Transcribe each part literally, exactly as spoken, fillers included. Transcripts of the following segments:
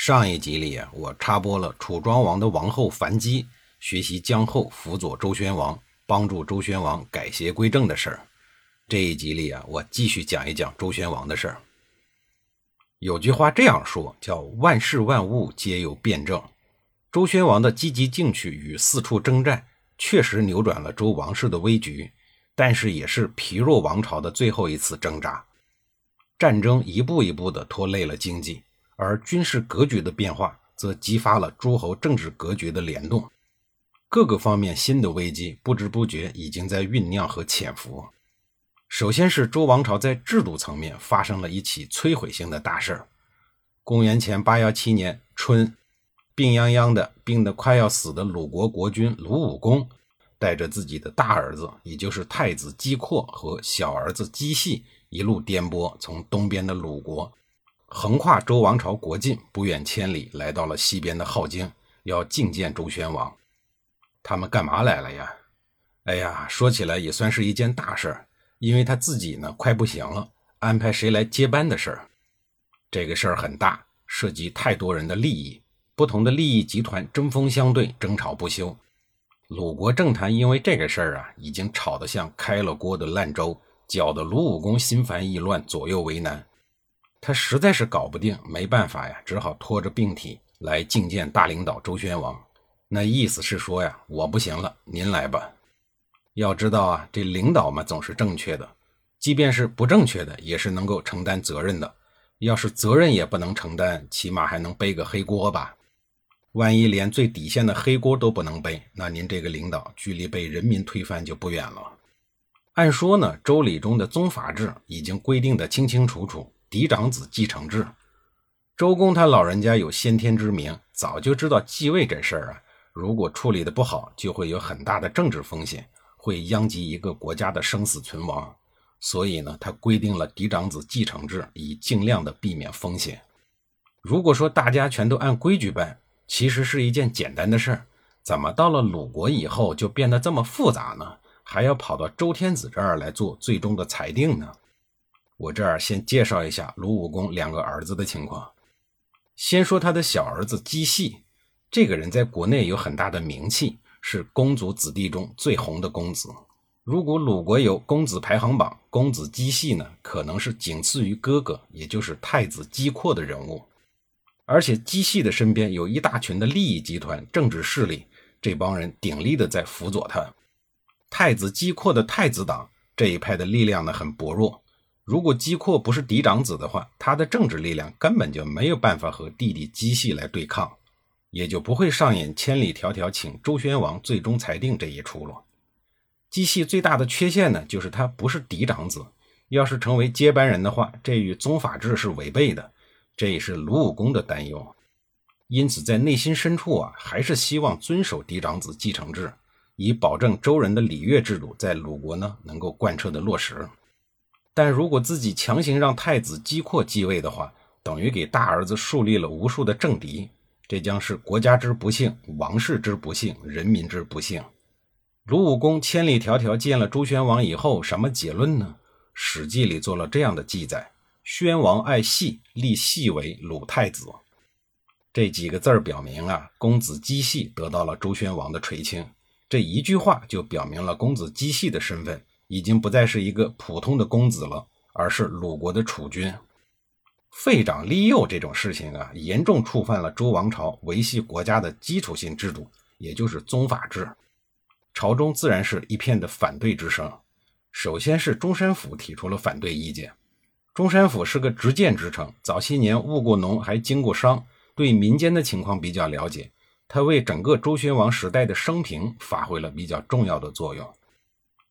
上一集里我插播了楚庄王的王后樊姬学习姜后辅佐周宣王，帮助周宣王改邪归正的事儿。这一集里啊，我继续讲一讲周宣王的事儿。有句话这样说，叫万事万物皆有辩证。周宣王的积极进取与四处征战确实扭转了周王室的危局，但是也是疲弱王朝的最后一次挣扎。战争一步一步地拖累了经济，而军事格局的变化则激发了诸侯政治格局的联动，各个方面新的危机不知不觉已经在酝酿和潜伏。首先是周王朝在制度层面发生了一起摧毁性的大事。公元前八一七年春，病殃殃的病得快要死的鲁国国君鲁武公带着自己的大儿子，也就是太子姬括和小儿子姬系一路颠簸，从东边的鲁国横跨周王朝国境不远千里，来到了西边的镐京，要觐见周宣王。他们干嘛来了呀？哎呀，说起来也算是一件大事，因为他自己呢快不行了，安排谁来接班的事儿。这个事儿很大，涉及太多人的利益，不同的利益集团针锋相对，争吵不休。鲁国政坛因为这个事儿啊，已经吵得像开了锅的烂粥，搅得鲁武公心烦意乱，左右为难。他实在是搞不定，没办法呀，只好拖着病体来觐见大领导周宣王。那意思是说呀，我不行了，您来吧。要知道啊，这领导嘛总是正确的，即便是不正确的也是能够承担责任的，要是责任也不能承担，起码还能背个黑锅吧。万一连最底线的黑锅都不能背，那您这个领导距离被人民推翻就不远了。按说呢，周礼中的宗法制已经规定得清清楚楚，嫡长子继承制。周公他老人家有先天之明，早就知道继位这事儿啊，如果处理的不好，就会有很大的政治风险，会殃及一个国家的生死存亡。所以呢，他规定了嫡长子继承制，以尽量的避免风险。如果说大家全都按规矩办，其实是一件简单的事儿，怎么到了鲁国以后就变得这么复杂呢？还要跑到周天子这儿来做最终的裁定呢？我这儿先介绍一下鲁武公两个儿子的情况。先说他的小儿子姬系，这个人在国内有很大的名气，是公主子弟中最红的公子。如果鲁国有公子排行榜，公子姬系呢，可能是仅次于哥哥，也就是太子姬括的人物。而且姬系的身边有一大群的利益集团、政治势力，这帮人鼎力的在辅佐他。太子姬括的太子党这一派的力量呢，很薄弱。如果姬括不是嫡长子的话，他的政治力量根本就没有办法和弟弟姬系来对抗，也就不会上演千里迢迢请周宣王最终裁定这一出路。姬系最大的缺陷呢，就是他不是嫡长子，要是成为接班人的话，这与宗法制是违背的，这也是鲁武公的担忧。因此在内心深处啊，还是希望遵守嫡长子继承制，以保证周人的礼乐制度在鲁国呢能够贯彻的落实。但如果自己强行让太子姬括继位的话，等于给大儿子树立了无数的政敌，这将是国家之不幸，王室之不幸，人民之不幸。鲁武公千里迢迢见了周宣王以后，什么结论呢？史记里做了这样的记载，宣王爱系，立系为鲁太子。这几个字表明啊，公子姬系得到了周宣王的垂青。这一句话就表明了公子姬系的身份已经不再是一个普通的公子了，而是鲁国的储君。废长立幼这种事情啊，严重触犯了周王朝维系国家的基础性制度，也就是宗法制。朝中自然是一片的反对之声。首先是中山府提出了反对意见。中山府是个执剑之城，早些年务过农还经过商，对民间的情况比较了解，他为整个周宣王时代的生平发挥了比较重要的作用。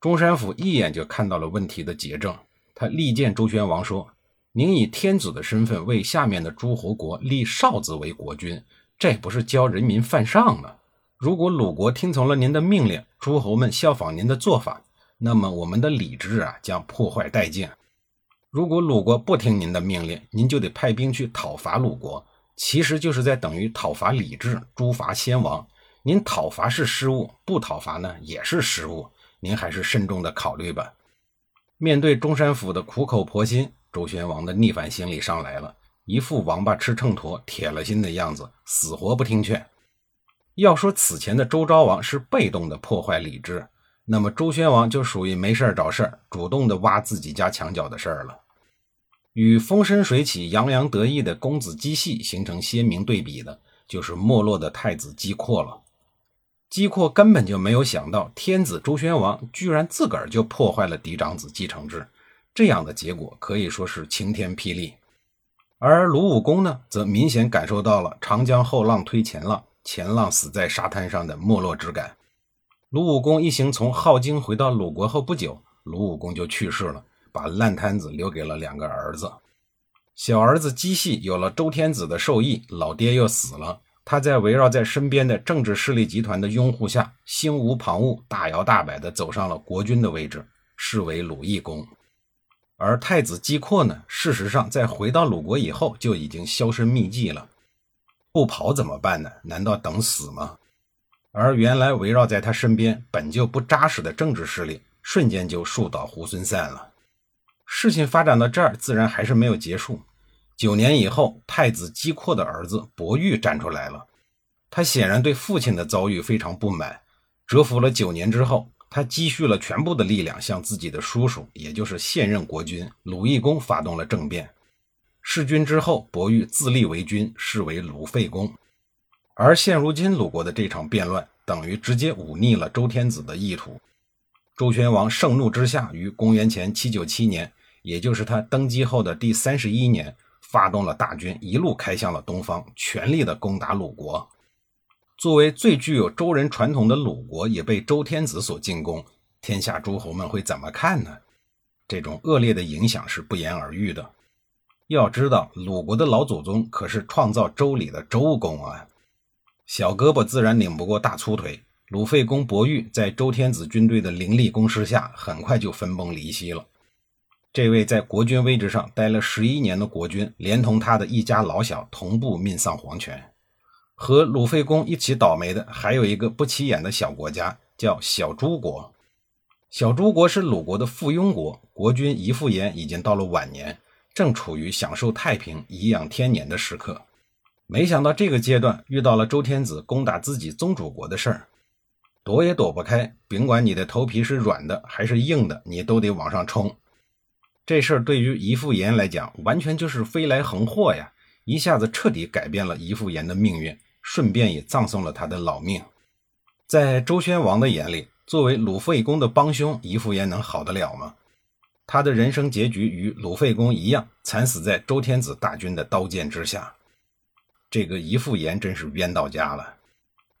中山府一眼就看到了问题的结症，他力荐周宣王说，您以天子的身份为下面的诸侯国立少子为国君，这不是教人民犯上吗？如果鲁国听从了您的命令，诸侯们效仿您的做法，那么我们的礼制啊将破坏殆尽。如果鲁国不听您的命令，您就得派兵去讨伐鲁国，其实就是在等于讨伐礼制，诛伐先王。您讨伐是失误，不讨伐呢也是失误，您还是慎重的考虑吧。面对中山府的苦口婆心，周宣王的逆反心理上来了，一副王八吃秤砣铁了心的样子，死活不听劝。要说此前的周昭王是被动的破坏礼制，那么周宣王就属于没事找事，主动的挖自己家墙角的事儿了。与风生水起洋洋得意的公子姬系形成鲜明对比的，就是没落的太子姬括了。姬括根本就没有想到天子周宣王居然自个儿就破坏了嫡长子继承制，这样的结果可以说是晴天霹雳。而鲁武公呢，则明显感受到了长江后浪推前浪，前浪死在沙滩上的没落之感。鲁武公一行从镐京回到鲁国后不久，鲁武公就去世了，把烂摊子留给了两个儿子。小儿子姬系有了周天子的授意，老爹又死了，他在围绕在身边的政治势力集团的拥护下，心无旁骛，大摇大摆地走上了国君的位置，是为鲁懿公。而太子姬括呢，事实上在回到鲁国以后就已经销声匿迹了。不跑怎么办呢？难道等死吗？而原来围绕在他身边本就不扎实的政治势力，瞬间就树倒猢狲散了。事情发展到这儿，自然还是没有结束。九年以后，太子姬括的儿子伯玉站出来了。他显然对父亲的遭遇非常不满，蛰伏了九年之后，他积蓄了全部的力量，向自己的叔叔，也就是现任国君鲁懿公发动了政变。弑君之后，伯玉自立为君，是为鲁废公。而现如今鲁国的这场变乱，等于直接忤逆了周天子的意图。周宣王盛怒之下，于公元前七九七年，也就是他登基后的第三十一年，发动了大军，一路开向了东方，全力的攻打鲁国。作为最具有周人传统的鲁国也被周天子所进攻，天下诸侯们会怎么看呢？这种恶劣的影响是不言而喻的。要知道，鲁国的老祖宗可是创造周礼的周公啊。小胳膊自然拧不过大粗腿，鲁废公伯玉在周天子军队的凌厉攻势下，很快就分崩离析了。这位在国君位置上待了十一年的国君，连同他的一家老小同步命丧黄泉。和鲁废公一起倒霉的还有一个不起眼的小国家，叫小诸国。小诸国是鲁国的附庸国，国君仪复言已经到了晚年，正处于享受太平颐养天年的时刻。没想到这个阶段遇到了周天子攻打自己宗主国的事儿，躲也躲不开，甭管你的头皮是软的还是硬的，你都得往上冲。这事儿对于仪复言来讲，完全就是飞来横祸呀，一下子彻底改变了仪复言的命运，顺便也葬送了他的老命。在周宣王的眼里，作为鲁废公的帮凶，仪复言能好得了吗？他的人生结局与鲁废公一样，惨死在周天子大军的刀剑之下。这个仪复言真是冤到家了。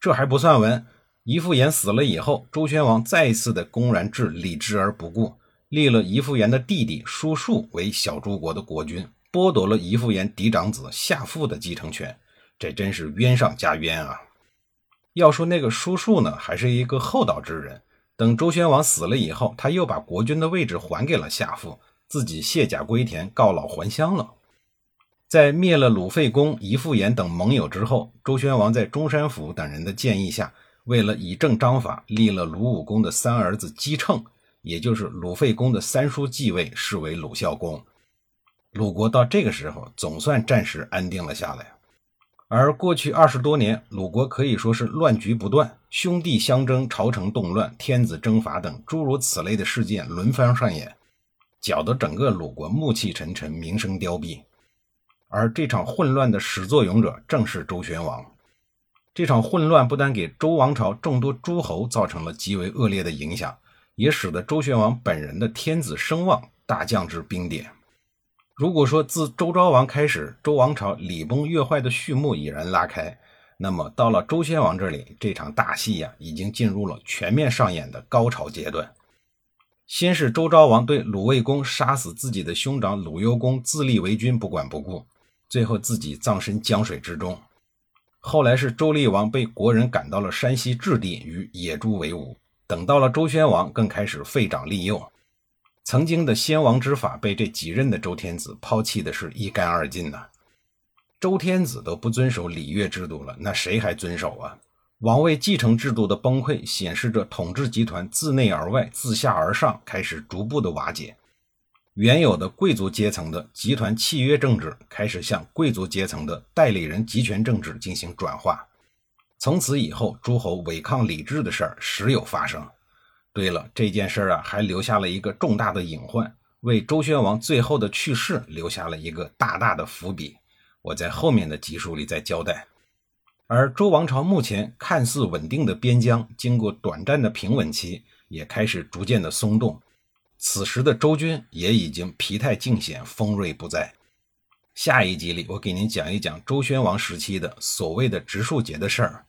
这还不算完，仪复言死了以后，周宣王再一次的公然置礼制而不顾，立了仪复言的弟弟叔树为小诸国的国君，剥夺了仪复言嫡长子夏父的继承权，这真是冤上加冤啊。要说那个叔树呢，还是一个厚道之人，等周宣王死了以后，他又把国君的位置还给了夏父，自己卸甲归田，告老还乡了。在灭了鲁废公、仪复言等盟友之后，周宣王在中山府等人的建议下，为了以正章法，立了鲁武公的三儿子姬乘，也就是鲁废公的三叔继位，是为鲁孝公。鲁国到这个时候总算暂时安定了下来。而过去二十多年，鲁国可以说是乱局不断，兄弟相争、朝臣动乱、天子征伐等诸如此类的事件轮番上演，搅得整个鲁国暮气沉沉，名声凋敝。而这场混乱的始作俑者正是周宣王。这场混乱不但给周王朝众多诸侯造成了极为恶劣的影响，也使得周宣王本人的天子声望大降至冰点。如果说自周昭王开始，周王朝礼崩乐坏的序幕已然拉开，那么到了周宣王这里，这场大戏呀、啊、已经进入了全面上演的高潮阶段。先是周昭王对鲁卫公杀死自己的兄长鲁幽公自立为君不管不顾，最后自己葬身江水之中。后来是周厉王被国人赶到了山西质地与野猪为伍，等到了周宣王更开始废长立幼。曾经的先王之法被这几任的周天子抛弃的是一干二净呢、啊。周天子都不遵守礼乐制度了，那谁还遵守啊？王位继承制度的崩溃显示着统治集团自内而外、自下而上开始逐步的瓦解，原有的贵族阶层的集团契约政治开始向贵族阶层的代理人集权政治进行转化。从此以后，诸侯违抗礼制的事儿时有发生。对了，这件事啊还留下了一个重大的隐患，为周宣王最后的去世留下了一个大大的伏笔，我在后面的集数里再交代。而周王朝目前看似稳定的边疆，经过短暂的平稳期，也开始逐渐的松动。此时的周军也已经疲态尽显，锋锐不在。下一集里，我给您讲一讲周宣王时期的所谓的植树节的事儿。